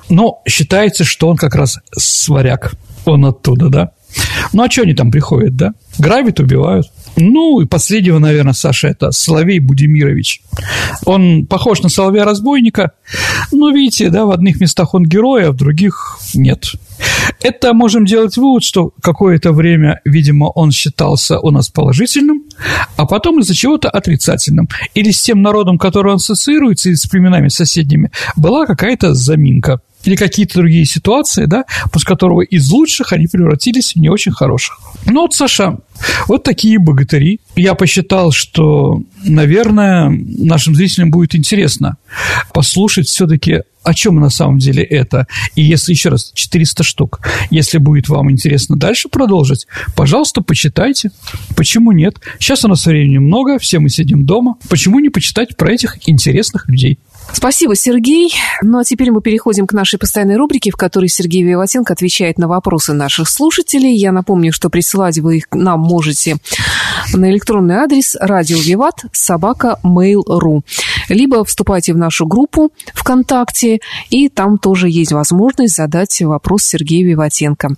Но считается, что он как раз сваряк. Он оттуда, да. Ну, а что они там приходят, да? Грабят, убивают. Ну, и последнего, наверное, Саша, это Соловей Будимирович. Он похож на соловья-разбойника, но, видите, да, в одних местах он герой, а в других нет. Это можем делать вывод, что какое-то время, видимо, он считался у нас положительным, а потом из-за чего-то отрицательным. Или с тем народом, который он ассоциируется, и с племенами соседними, была какая-то заминка. Или какие-то другие ситуации, да, после которого из лучших они превратились в не очень хороших. Ну вот, Саша, Вот такие богатыри. Я посчитал, что, наверное, нашим зрителям будет интересно послушать все-таки, о чем на самом деле это. И если, еще раз, 400 штук. Если будет вам интересно дальше продолжить, пожалуйста, почитайте. Почему нет? Сейчас у нас времени много, все мы сидим дома. Почему не почитать про этих интересных людей? Спасибо, Сергей. Ну, а теперь мы переходим к нашей постоянной рубрике, в которой Сергей Виватенко отвечает на вопросы наших слушателей. Я напомню, что присылать вы их нам можете на электронный адрес radiovivat@mail.ru. Либо вступайте в нашу группу ВКонтакте, и там тоже есть возможность задать вопрос Сергею Виватенко.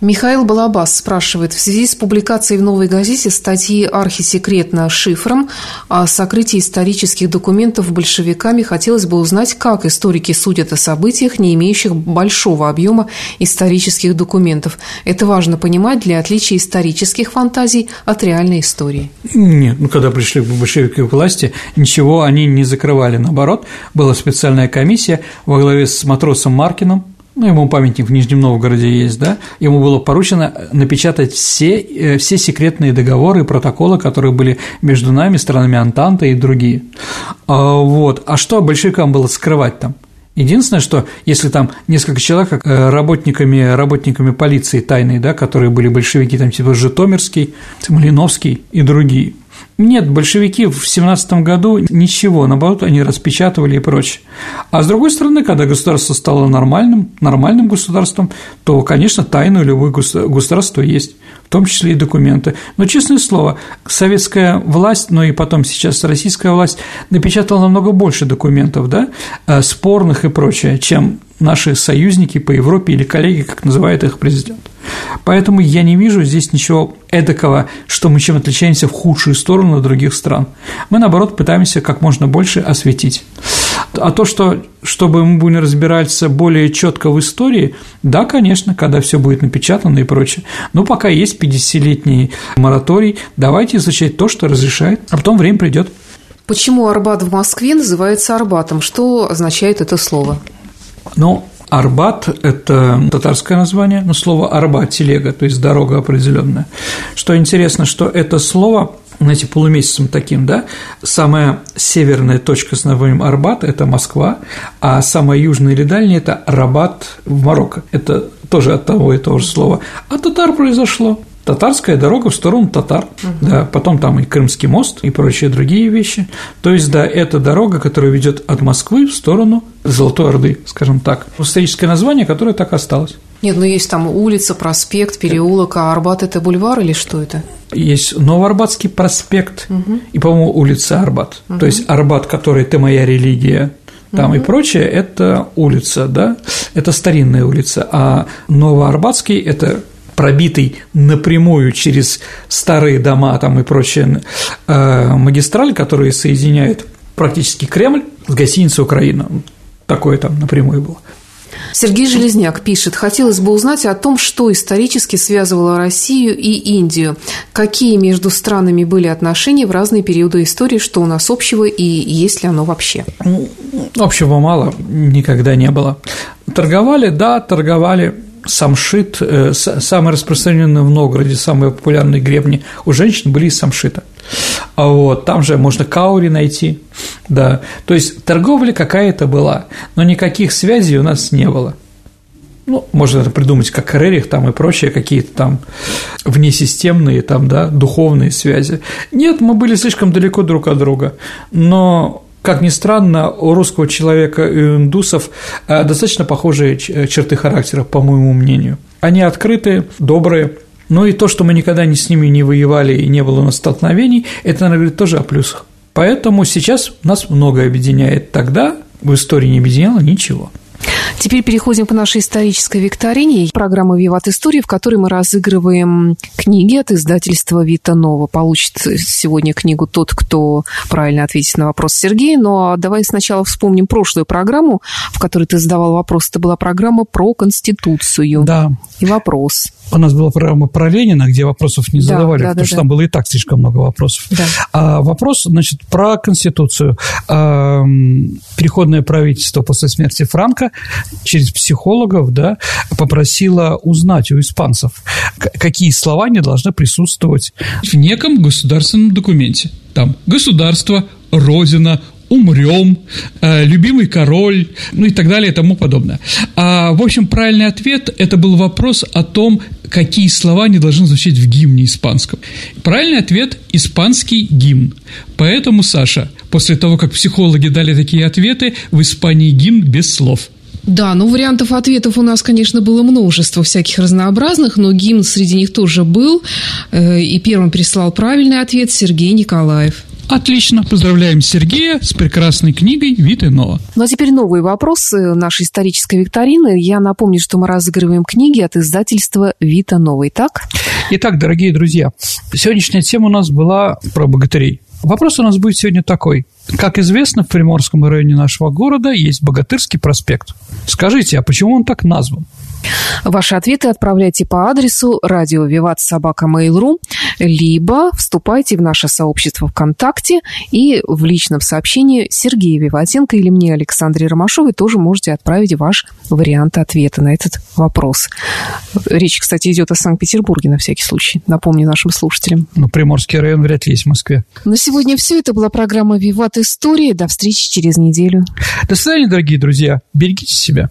Михаил Балабас спрашивает: в связи с публикацией в «Новой газете» статьи «Архисекретно шифром» о сокрытии исторических документов большевиками, хотелось бы узнать, как историки судят о событиях, не имеющих большого объема исторических документов. Это важно понимать для отличия исторических фантазий от реальной истории. Нет, ну когда пришли большевики к власти, ничего они не закрывали. Наоборот, была специальная комиссия во главе с матросом Маркиным. Ну, ему памятник в Нижнем Новгороде есть, да, ему было поручено напечатать все секретные договоры и протоколы, которые были между нами, странами Антанты и другие. Вот. А что большевикам было скрывать там? Единственное, что если там несколько человек работниками полиции тайной, да, которые были большевики, там типа Житомирский, Малиновский и другие. Нет, большевики в 1917 году ничего, наоборот, они распечатывали и прочее. А с другой стороны, когда государство стало нормальным государством, то, конечно, тайна у любого государства есть, в том числе и документы. Но, честное слово, советская власть, ну и потом сейчас российская власть напечатала намного больше документов, да, спорных и прочее, чем наши союзники по Европе или коллеги, как называет их президент. Поэтому я не вижу здесь ничего эдакого, что мы чем отличаемся в худшую сторону других стран. Мы, наоборот, пытаемся как можно больше осветить. А то, что чтобы мы будем разбираться более четко в истории, да, конечно, когда все будет напечатано и прочее. Но пока есть 50-летний мораторий, давайте изучать то, что разрешает, а потом время придет. Почему Арбат в Москве называется Арбатом? Что означает это слово? Ну, Арбат – это татарское название, но слово «арбат» – телега, то есть дорога определенная. Что интересно, что это слово, знаете, полумесяцем таким, да, самая северная точка с названием Арбат – это Москва, а самая южная или дальняя – это Рабат в Марокко. Это тоже от того и того же слова. А татар произошло. Татарская дорога в сторону татар, да, потом там и Крымский мост и прочие другие вещи. То есть, да, это дорога, которая ведет от Москвы в сторону Золотой Орды, скажем так. Историческое название, которое так осталось. Нет, но есть там улица, проспект, переулок, а Арбат – это бульвар или что это? Есть Новоарбатский проспект и, по-моему, улица Арбат. То есть, Арбат, который «Ты моя религия», там и прочее, это улица, да, это старинная улица, а Новоарбатский – это… пробитый напрямую через старые дома там и прочее магистраль, которая соединяет практически Кремль с гостиницей «Украина». Такое там напрямую было. Сергей Железняк пишет: хотелось бы узнать о том, что исторически связывало Россию и Индию, какие между странами были отношения в разные периоды истории, что у нас общего и есть ли оно вообще? Общего мало, никогда не было. Торговали, да, торговали. Самшит, самый распространенный в Новгороде, самые популярные гребни у женщин были из самшита. Вот, там же можно каури найти, да. То есть торговля какая-то была, но никаких связей у нас не было. Ну, можно это придумать как Рерих там и прочее, какие-то там внесистемные там, да, духовные связи. Нет, мы были слишком далеко друг от друга, но… Как ни странно, у русского человека и у индусов достаточно похожие черты характера, по моему мнению. Они открытые, добрые, но и то, что мы никогда с ними не воевали и не было у нас столкновений, это, наверное, говорит тоже о плюсах. Поэтому сейчас нас многое объединяет, тогда в истории не объединяло ничего. Теперь переходим к нашей исторической викторине, программы «Виват История», в которой мы разыгрываем книги от издательства «Вита Нова». Получит сегодня книгу тот, кто правильно ответит на вопрос Сергея. Но давай сначала вспомним прошлую программу, в которой ты задавал вопрос. Это была программа про Конституцию. Да. И вопрос. У нас была программа про Ленина, где вопросов не задавали, потому что там было и так слишком много вопросов. Да. А вопрос, значит, про Конституцию. Переходное правительство после смерти Франко через психологов, да, попросило узнать у испанцев, какие слова не должны присутствовать в неком государственном документе. Там государство, родина, умрем, любимый король, ну и так далее, и тому подобное. В общем, правильный ответ – это был вопрос о том, какие слова не должны звучать в гимне испанском. Правильный ответ – испанский гимн. Поэтому, Саша, после того, как психологи дали такие ответы, в Испании гимн без слов. Да, ну вариантов ответов у нас, конечно, было множество всяких разнообразных, но гимн среди них тоже был, и первым прислал правильный ответ Сергей Николаев. Отлично. Поздравляем Сергея с прекрасной книгой Виты Нова. Ну, а теперь новые вопросы нашей исторической викторины. Я напомню, что мы разыгрываем книги от издательства Вита Нова. Итак, дорогие друзья, сегодняшняя тема у нас была про богатырей. Вопрос у нас будет сегодня такой. Как известно, в Приморском районе нашего города есть Богатырский проспект. Скажите, а почему он так назван? Ваши ответы отправляйте по адресу radio@vivat.sobaka.mail.ru, либо вступайте в наше сообщество ВКонтакте, и в личном сообщении Сергею Виватенко или мне, Александре Ромашовой, тоже можете отправить ваш вариант ответа на этот вопрос. Речь, кстати, идет о Санкт-Петербурге, на всякий случай. Напомню нашим слушателям. Но Приморский район вряд ли есть в Москве. На сегодня все. Это была программа «Виват Истории». До встречи через неделю. До свидания, дорогие друзья. Берегите себя.